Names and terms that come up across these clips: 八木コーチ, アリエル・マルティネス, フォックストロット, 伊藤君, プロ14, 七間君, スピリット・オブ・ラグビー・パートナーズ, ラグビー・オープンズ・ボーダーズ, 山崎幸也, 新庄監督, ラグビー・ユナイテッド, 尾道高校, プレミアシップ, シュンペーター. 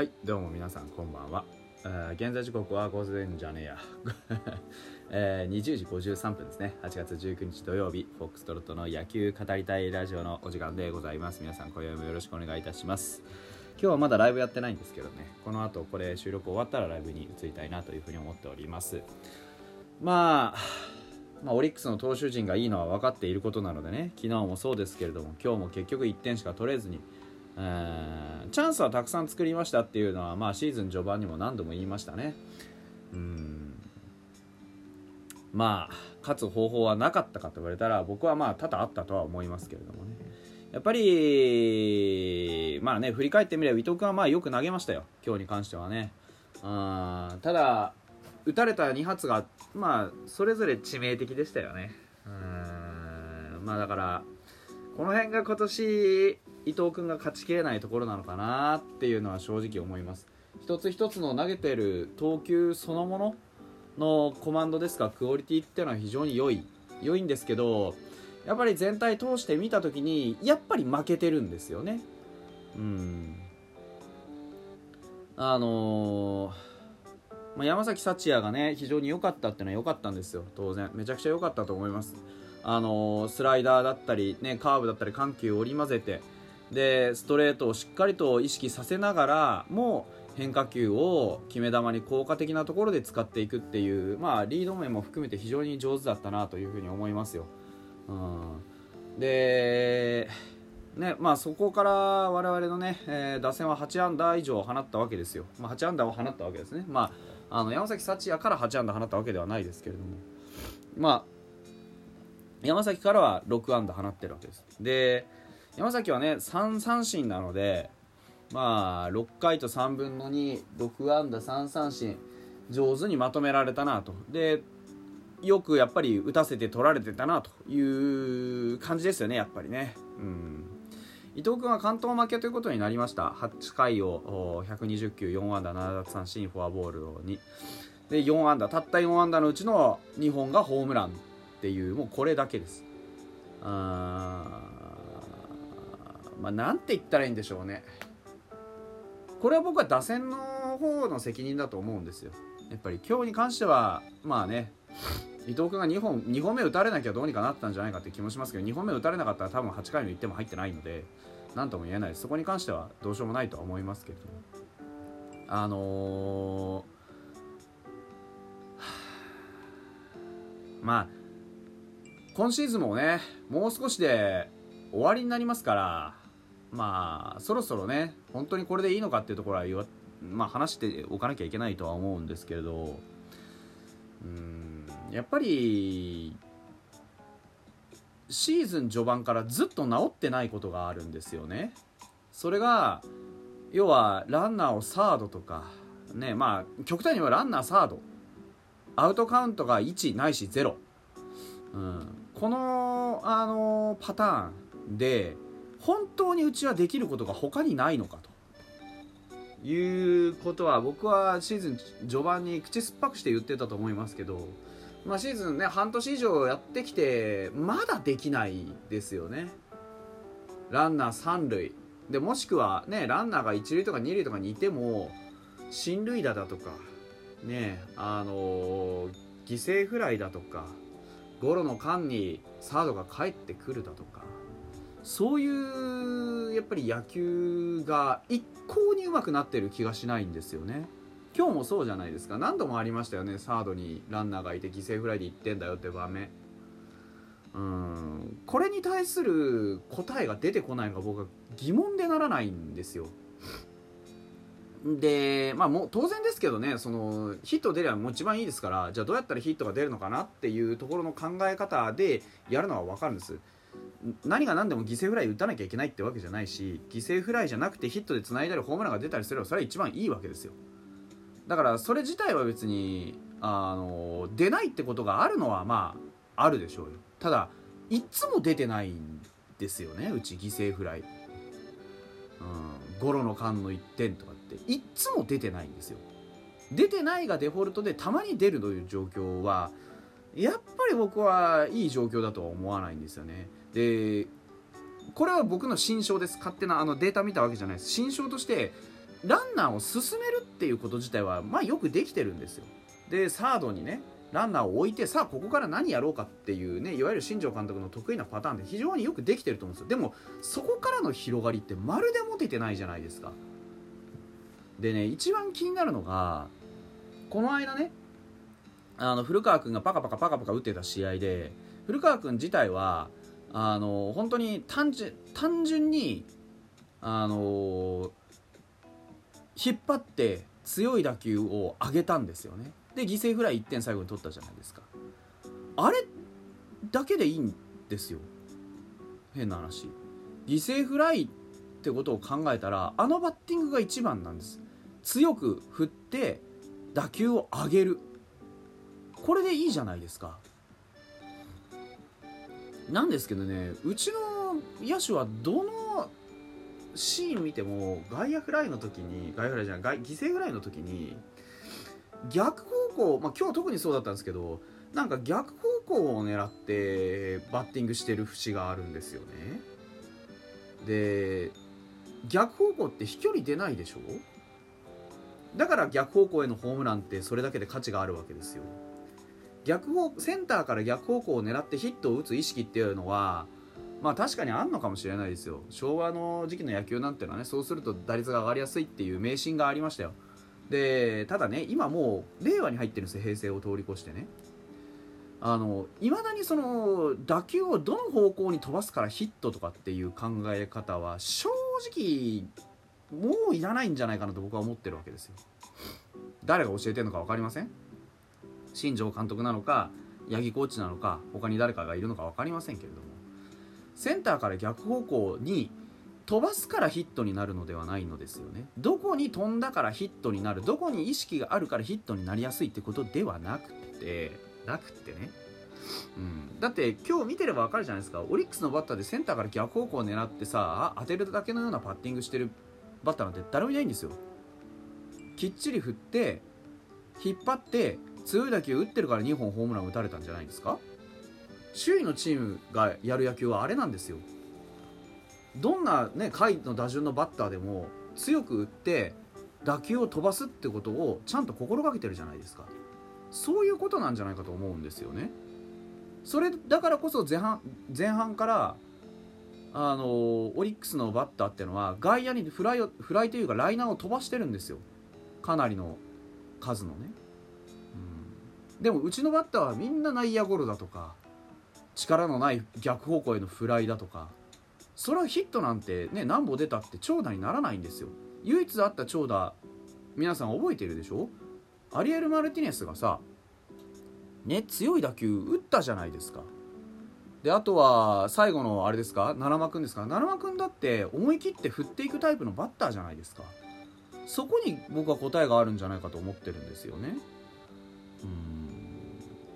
はい、どうも皆さんこんばんは。現在時刻は午前じゃねえや20時53分ですね。8月19日土曜日、フォックストロットの野球語りたいラジオのお時間でございます。皆さん今宵もよろしくお願いいたします。今日はまだライブやってないんですけどね、この後これ収録終わったらライブに移りたいなというふうに思っております。まあオリックスの投手陣がいいのは分かっていることなのでね、昨日もそうですけれども今日も結局1点しか取れずに、チャンスはたくさん作りましたっていうのは、シーズン序盤にも何度も言いましたね。勝つ方法はなかったかと言われたら、僕は多々あったとは思いますけれどもね。やっぱり振り返ってみれば伊藤君はよく投げましたよ、今日に関してはね。ただ打たれた2発がそれぞれ致命的でしたよね。だからこの辺が今年伊藤君が勝ちきれないところなのかなっていうのは正直思います。一つ一つの投げている投球そのもののコマンドですか、クオリティっていうのは非常に良いんですけど、やっぱり全体通して見たときにやっぱり負けてるんですよね。山崎幸也がね非常に良かったっていうのは良かったんですよ。当然めちゃくちゃ良かったと思います。スライダーだったり、カーブだったり緩急を織り交ぜて、でストレートをしっかりと意識させながらも変化球を決め球に効果的なところで使っていくっていう、リード面も含めて非常に上手だったなというふうに思いますよ。で、そこから我々のね、打線は8安打以上放ったわけですよ。8安打を放ったわけですね。山崎幸也から8安打放ったわけではないですけれども、山崎からは6安打放ってるわけです。で山崎はね3三振なので、6回と3分の2、6安打3三振、上手にまとめられたなと。でよくやっぱり打たせて取られてたなという感じですよね、やっぱりね。伊藤君は完投負けということになりました。8回を120球、4安打7奪三振、フォアボールを2で4安打、たった4安打のうちの2本がホームランっていう、もうこれだけです。なんて言ったらいいんでしょうね。これは僕は打線の方の責任だと思うんですよ。やっぱり今日に関しては伊藤君が2本目打たれなきゃどうにかなったんじゃないかって気もしますけど、2本目打たれなかったら多分8回の1点も入ってないので何とも言えないです。そこに関してはどうしようもないとは思いますけど、今シーズンもねもう少しで終わりになりますから、そろそろね本当にこれでいいのかっていうところは話しておかなきゃいけないとは思うんですけれど、やっぱりシーズン序盤からずっと治ってないことがあるんですよね。それが要はランナーをサードとかね、極端にはランナーサード、アウトカウントが1ないし0、この、パターンで本当にうちはできることが他にないのかということは、僕はシーズン序盤に口酸っぱくして言ってたと思いますけど、シーズンね半年以上やってきてまだできないですよね。ランナー三塁で、もしくはねランナーが一塁とか二塁とかにいても進塁打だとかね、犠牲フライだとかゴロの間にサードが帰ってくるだとか、そういうやっぱり野球が一向に上手くなってる気がしないんですよね。今日もそうじゃないですか。何度もありましたよね、サードにランナーがいて犠牲フライで1点だよって場面。これに対する答えが出てこないのが僕は疑問でならないんですよ。でもう当然ですけどね、そのヒット出ればもう一番いいですから、じゃあどうやったらヒットが出るのかなっていうところの考え方でやるのは分かるんです。何が何でも犠牲フライ打たなきゃいけないってわけじゃないし、犠牲フライじゃなくてヒットでつないだりホームランが出たりすればそれは一番いいわけですよ。だからそれ自体は別に出ないってことがあるのはあるでしょうよ。ただいつも出てないんですよね、うち犠牲フライ、ゴロの間の1点とかっていっつも出てないんですよ。出てないがデフォルトでたまに出るという状況はやっぱり僕はいい状況だとは思わないんですよね。でこれは僕の心象です。勝手なデータ見たわけじゃないです。心象としてランナーを進めるっていうこと自体はまあよくできてるんですよ。でサードにねランナーを置いて、さあここから何やろうかっていうね、いわゆる新庄監督の得意なパターンで非常によくできてると思うんですよ。でもそこからの広がりってまるで持ててないじゃないですか。でね、一番気になるのがこの間ね、古川君がパカパカ打ってた試合で、古川君自体は本当に単純に引っ張って強い打球を上げたんですよね。で犠牲フライ1点最後に取ったじゃないですか。あれだけでいいんですよ。変な話、犠牲フライってことを考えたら、あのバッティングが一番なんです。強く振って打球を上げる、これでいいじゃないですか。なんですけどね、うちの野手はどのシーン見ても犠牲フライの時に逆方向、まあ、今日特にそうだったんですけど、なんか逆方向を狙ってバッティングしてる節があるんですよね。で逆方向って飛距離出ないでしょ。だから逆方向へのホームランってそれだけで価値があるわけですよ。センターから逆方向を狙ってヒットを打つ意識っていうのはまあ確かにあんのかもしれないですよ。昭和の時期の野球なんてのはね、そうすると打率が上がりやすいっていう迷信がありましたよ。でただね、今もう令和に入ってるんですよ、平成を通り越してね。いまだにその打球をどの方向に飛ばすからヒットとかっていう考え方は正直もういらないんじゃないかなと僕は思ってるわけですよ。誰が教えてるのか分かりません。新庄監督なのか八木コーチなのか他に誰かがいるのか分かりませんけれども、センターから逆方向に飛ばすからヒットになるのではないのですよね。どこに飛んだからヒットになる、どこに意識があるからヒットになりやすいってことではなくてね、だって今日見てれば分かるじゃないですか。オリックスのバッターでセンターから逆方向を狙ってさ当てるだけのようなパッティングしてるバッターなんて誰もいないんですよ。きっちり振って引っ張って強い打球打ってるから2本ホームラン打たれたんじゃないですか。周囲のチームがやる野球はあれなんですよ。どんなね下位の打順のバッターでも強く打って打球を飛ばすってことをちゃんと心がけてるじゃないですか。そういうことなんじゃないかと思うんですよね。それだからこそ前半からオリックスのバッターってのは外野にフライというかライナーを飛ばしてるんですよ、かなりの数のね。でもうちのバッターはみんな内野ゴロだとか力のない逆方向へのフライだとか、それはヒットなんてね何本出たって長打にならないんですよ。唯一あった長打皆さん覚えてるでしょ。アリエル・マルティネスがさね強い打球打ったじゃないですか。であとは最後のあれですか、七間君だって思い切って振っていくタイプのバッターじゃないですか。そこに僕は答えがあるんじゃないかと思ってるんですよね。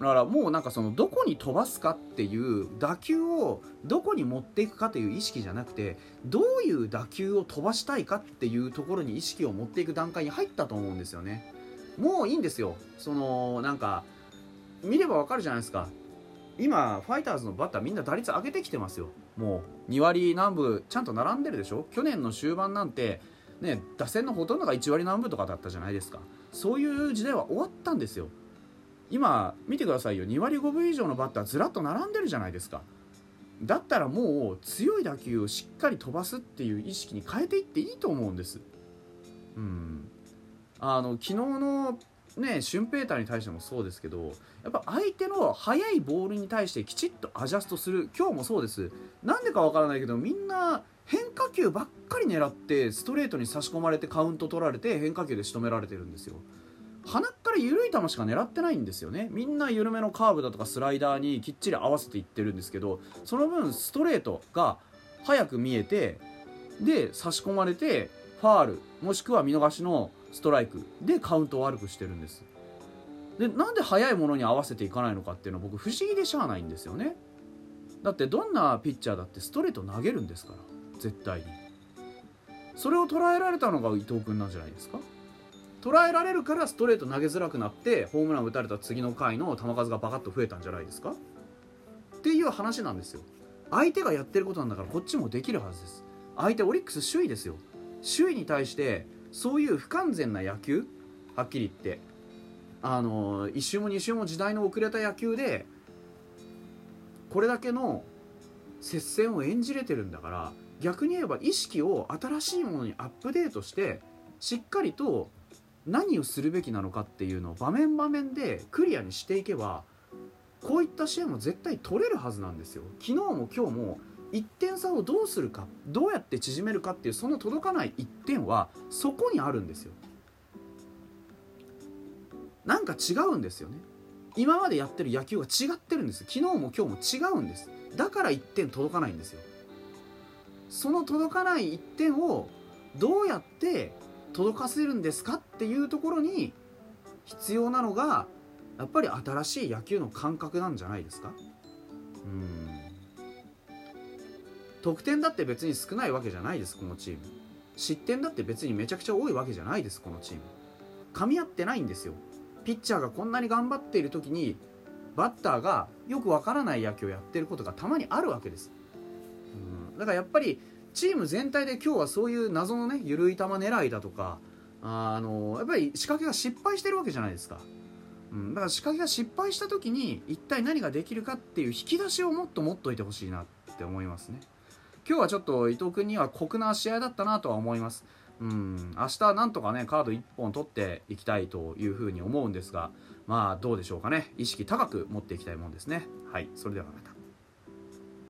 だからもうなんかそのどこに飛ばすかっていう打球をどこに持っていくかという意識じゃなくて、どういう打球を飛ばしたいかっていうところに意識を持っていく段階に入ったと思うんですよね。もういいんですよ。そのなんか見ればわかるじゃないですか。今ファイターズのバッターみんな打率上げてきてますよ。もう2割何分ちゃんと並んでるでしょ。去年の終盤なんてね打線のほとんどが1割何分とかだったじゃないですか。そういう時代は終わったんですよ。今見てくださいよ、2割5分以上のバッターずらっと並んでるじゃないですか。だったらもう強い打球をしっかり飛ばすっていう意識に変えていっていいと思うんです。昨日のねシュンペーターに対してもそうですけど、やっぱ相手の速いボールに対してきちっとアジャストする。今日もそうです。なんでかわからないけどみんな変化球ばっかり狙ってストレートに差し込まれてカウント取られて変化球で仕留められてるんですよ。鼻から緩い球しか狙ってないんですよね。みんな緩めのカーブだとかスライダーにきっちり合わせていってるんですけど、その分ストレートが早く見えてで差し込まれてファールもしくは見逃しのストライクでカウントを悪くしてるんです。でなんで速いものに合わせていかないのかっていうのは僕不思議でしゃあないんですよね。だってどんなピッチャーだってストレート投げるんですから絶対に。それを捉えられたのが伊藤君なんじゃないですか。捉えられるからストレート投げづらくなってホームラン打たれた次の回の球数がバカッと増えたんじゃないですかっていう話なんですよ。相手がやってることなんだからこっちもできるはずです。相手オリックス首位ですよ。首位に対してそういう不完全な野球、はっきり言って1周も2周も時代の遅れた野球でこれだけの接戦を演じれてるんだから、逆に言えば意識を新しいものにアップデートしてしっかりと何をするべきなのかっていうのを場面場面でクリアにしていけば、こういった試合も絶対取れるはずなんですよ。昨日も今日も1点差をどうするか、どうやって縮めるかっていう、その届かない1点はそこにあるんですよ。なんか違うんですよね。今までやってる野球が違ってるんです。昨日も今日も違うんです。だから1点届かないんですよ。その届かない1点をどうやって届かせるんですかっていうところに必要なのがやっぱり新しい野球の感覚なんじゃないですか。得点だって別に少ないわけじゃないです、このチーム。失点だって別にめちゃくちゃ多いわけじゃないです、このチーム。噛み合ってないんですよ。ピッチャーがこんなに頑張っている時にバッターがよくわからない野球をやってることがたまにあるわけです。だからやっぱりチーム全体で今日はそういう謎のね緩い球狙いだとか、やっぱり仕掛けが失敗してるわけじゃないですか。だから仕掛けが失敗した時に一体何ができるかっていう引き出しをもっと持っといてほしいなって思いますね。今日はちょっと伊藤君には酷な試合だったなとは思います。明日なんとかねカード1本取っていきたいというふうに思うんですが、どうでしょうかね。意識高く持っていきたいもんですね。はい、それではまた。